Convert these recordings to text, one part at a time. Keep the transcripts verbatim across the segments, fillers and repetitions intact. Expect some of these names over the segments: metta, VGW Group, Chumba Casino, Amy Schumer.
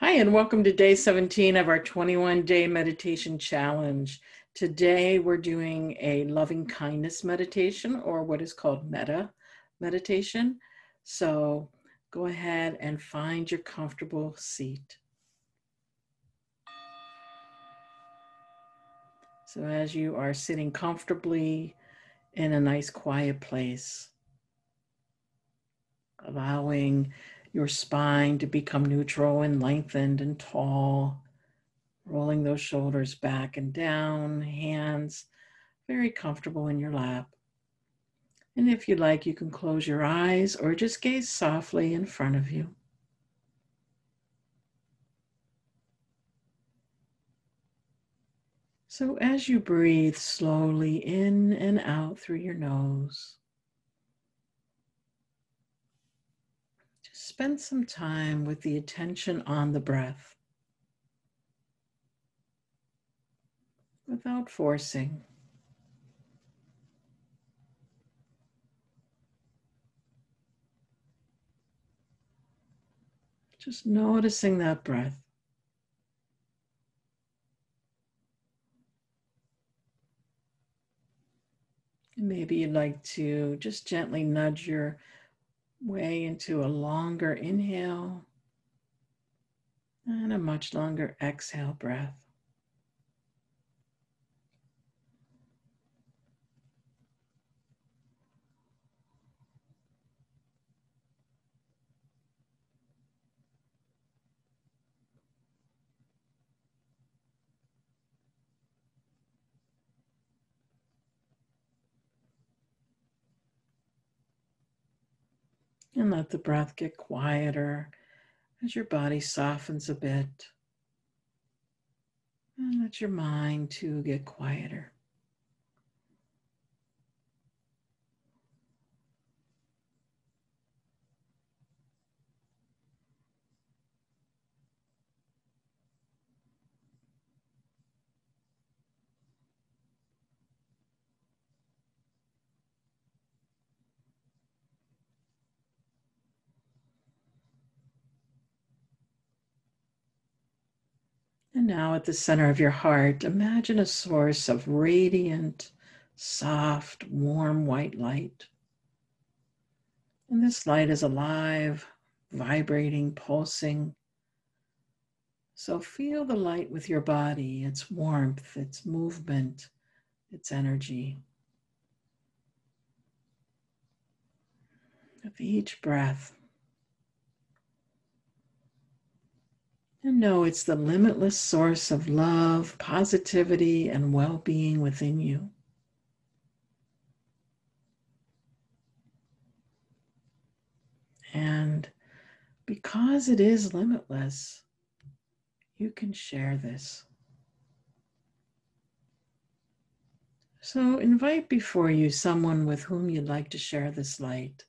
Hi, and welcome to day seventeen of our twenty-one day meditation challenge. Today, we're doing a loving kindness meditation, or what is called metta meditation. So go ahead and find your comfortable seat. So as you are sitting comfortably in a nice quiet place, allowing your spine to become neutral and lengthened and tall, rolling those shoulders back and down, hands very comfortable in your lap. And if you like, you can close your eyes or just gaze softly in front of you. So as you breathe slowly in and out through your nose, spend some time with the attention on the breath without forcing. Just noticing that breath. And maybe you'd like to just gently nudge your way into a longer inhale and a much longer exhale breath. And let the breath get quieter as your body softens a bit. And let your mind too get quieter. And now at the center of your heart, imagine a source of radiant, soft, warm white light. And this light is alive, vibrating, pulsing. So feel the light with your body, its warmth, its movement, its energy. With each breath, and know it's the limitless source of love, positivity, and well-being within you. And because it is limitless, you can share this. So invite before you someone with whom you'd like to share this light,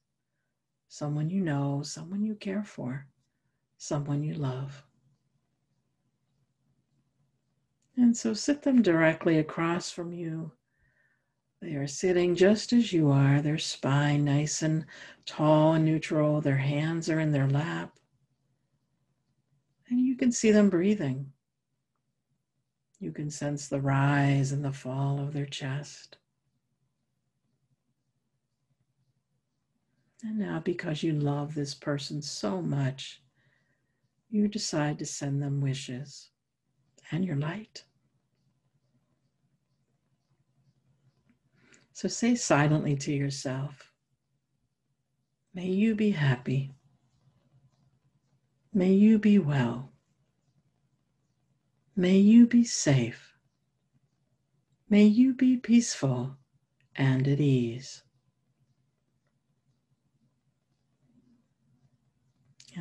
someone you know, someone you care for, someone you love. And so sit them directly across from you. They are sitting just as you are, their spine nice and tall and neutral. Their hands are in their lap. And you can see them breathing. You can sense the rise and the fall of their chest. And now, because you love this person so much, you decide to send them wishes and your light. So say silently to yourself, may you be happy. May you be well. May you be safe. May you be peaceful and at ease.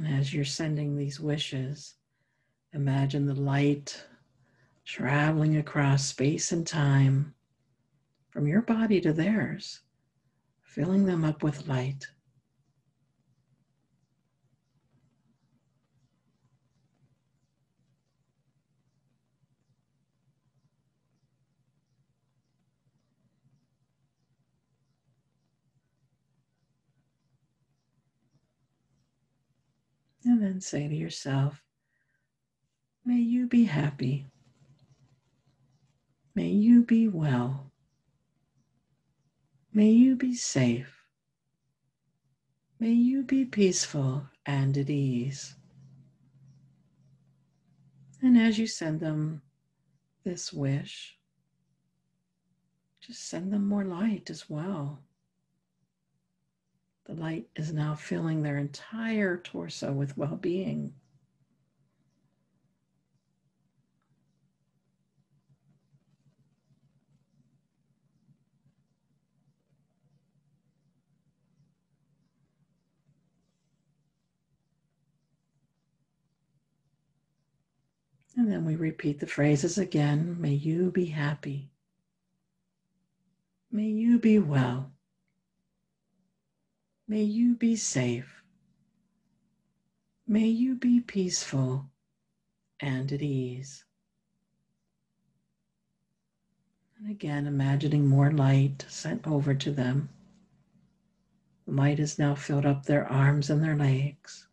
And as you're sending these wishes, imagine the light traveling across space and time from your body to theirs, filling them up with light. And then say to yourself, may you be happy. May you be well. May you be safe. May you be peaceful and at ease. And as you send them this wish, just send them more light as well. The light is now filling their entire torso with well-being. And then we repeat the phrases again. May you be happy. May you be well. May you be safe. May you be peaceful and at ease. And again, imagining more light sent over to them. The light has now filled up their arms and their legs.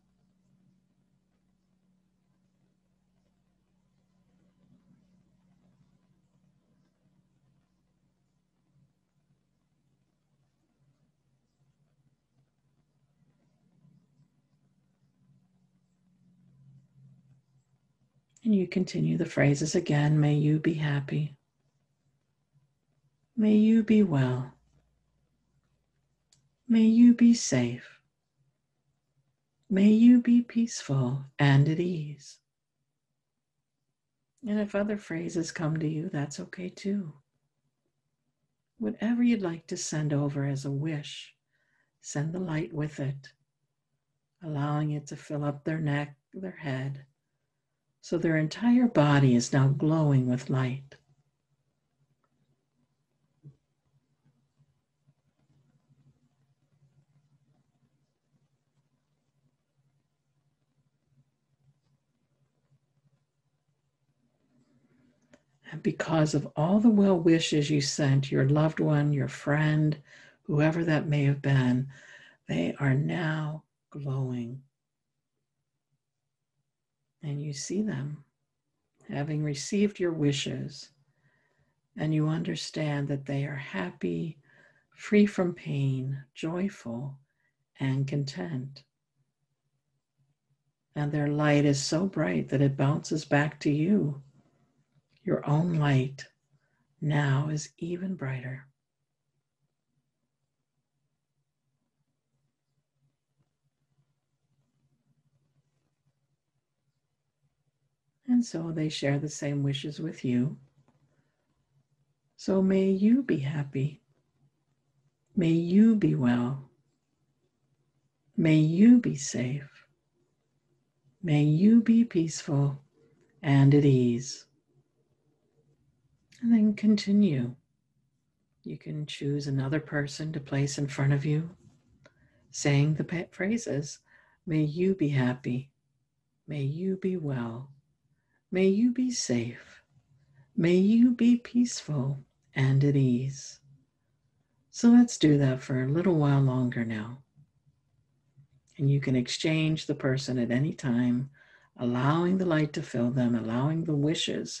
And you continue the phrases again. May you be happy. May you be well. May you be safe. May you be peaceful and at ease. And if other phrases come to you, that's okay too. Whatever you'd like to send over as a wish, send the light with it, allowing it to fill up their neck, their head, so their entire body is now glowing with light. And because of all the well wishes you sent your loved one, your friend, whoever that may have been, they are now glowing. And you see them, having received your wishes, and you understand that they are happy, free from pain, joyful, and content. And their light is so bright that it bounces back to you. Your own light now is even brighter. And so they share the same wishes with you. So may you be happy. May you be well. May you be safe. May you be peaceful and at ease. And then continue. You can choose another person to place in front of you, saying the phrases, may you be happy. May you be well. May you be safe. May you be peaceful and at ease. So let's do that for a little while longer now. And you can exchange the person at any time, allowing the light to fill them, allowing the wishes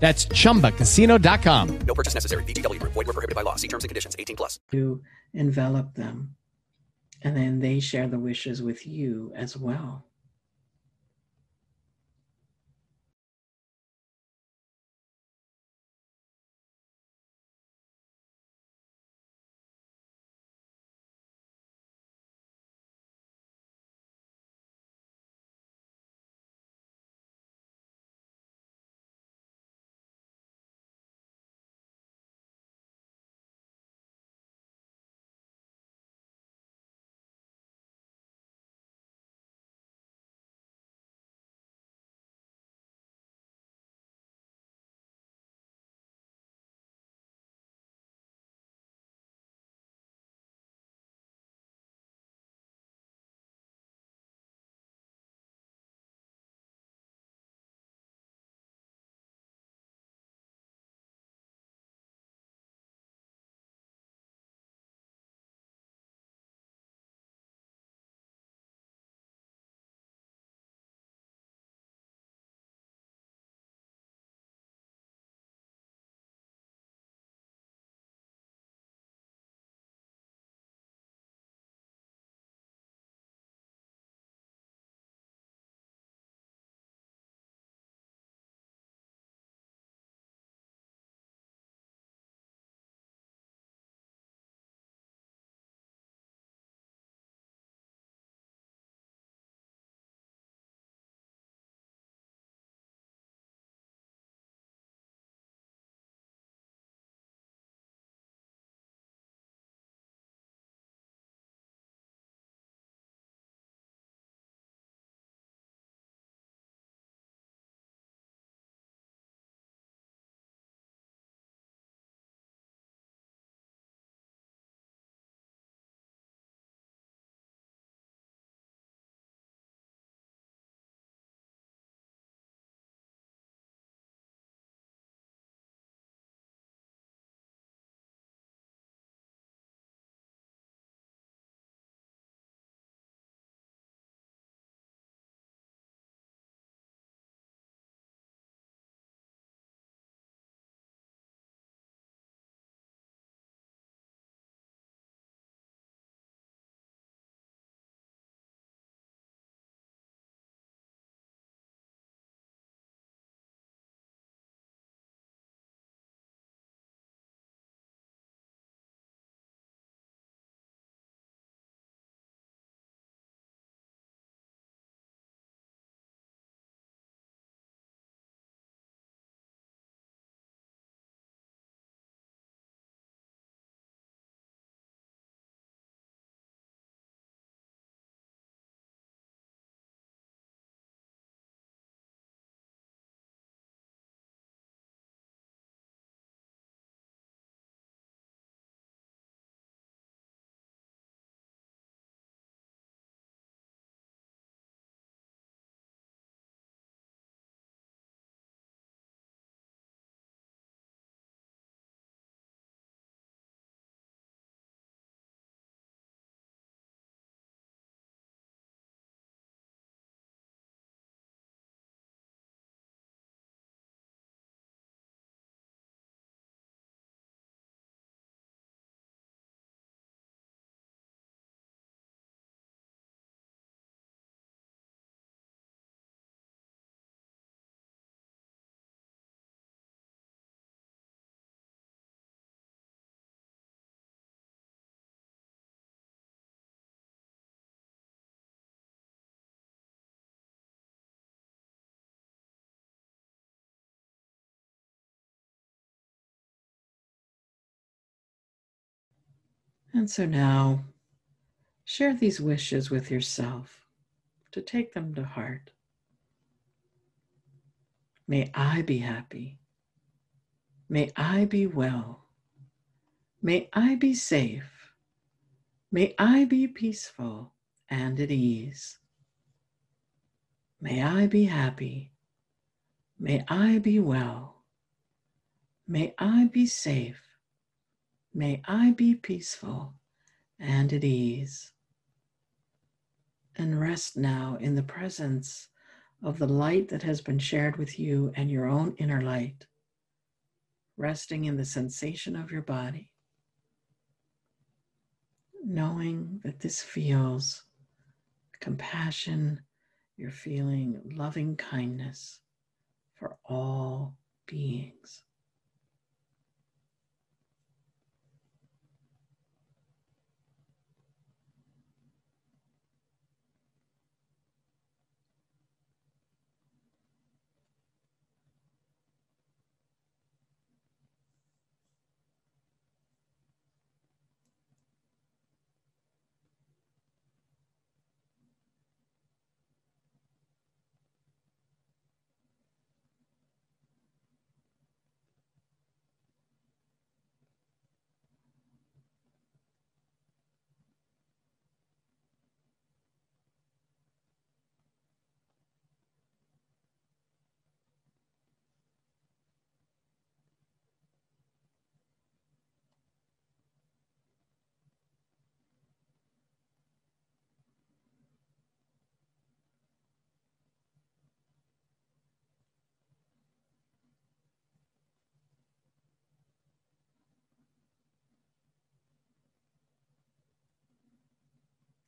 That's chumba casino dot com. No purchase necessary. V G W Group. Void where prohibited by law. See terms and conditions. eighteen plus. To envelop them. And then they share the wishes with you as well. And so now, share these wishes with yourself to take them to heart. May I be happy. May I be well. May I be safe. May I be peaceful and at ease. May I be happy. May I be well. May I be safe. May I be peaceful and at ease. And rest now in the presence of the light that has been shared with you and your own inner light, resting in the sensation of your body, knowing that this feels compassion, you're feeling loving kindness for all beings.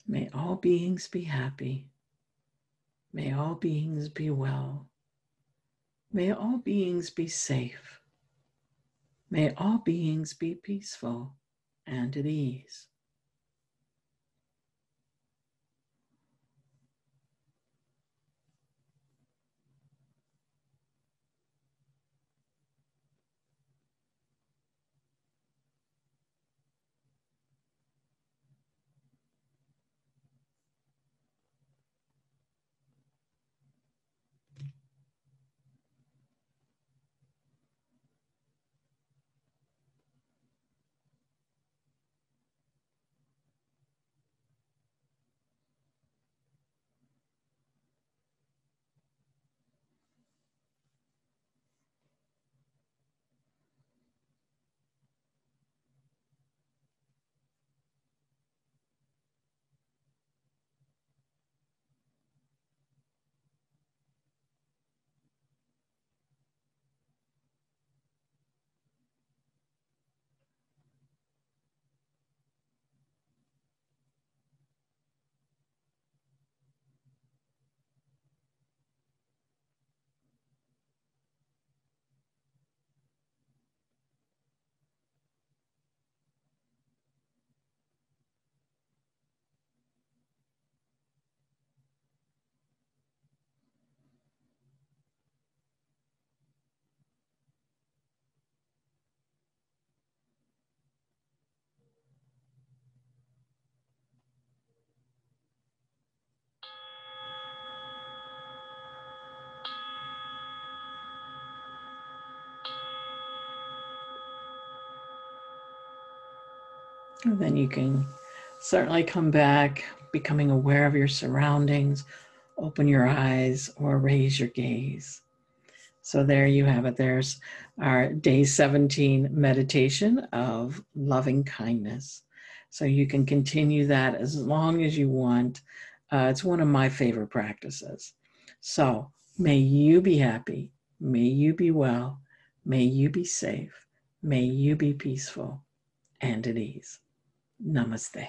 May all beings be happy. May all beings be well. May all beings be safe. May all beings be peaceful and at ease. And then you can certainly come back, becoming aware of your surroundings, open your eyes or raise your gaze. So there you have it. There's our day seventeen meditation of loving kindness. So you can continue that as long as you want. Uh, it's one of my favorite practices. So may you be happy. May you be well. May you be safe. May you be peaceful and at ease. Namaste.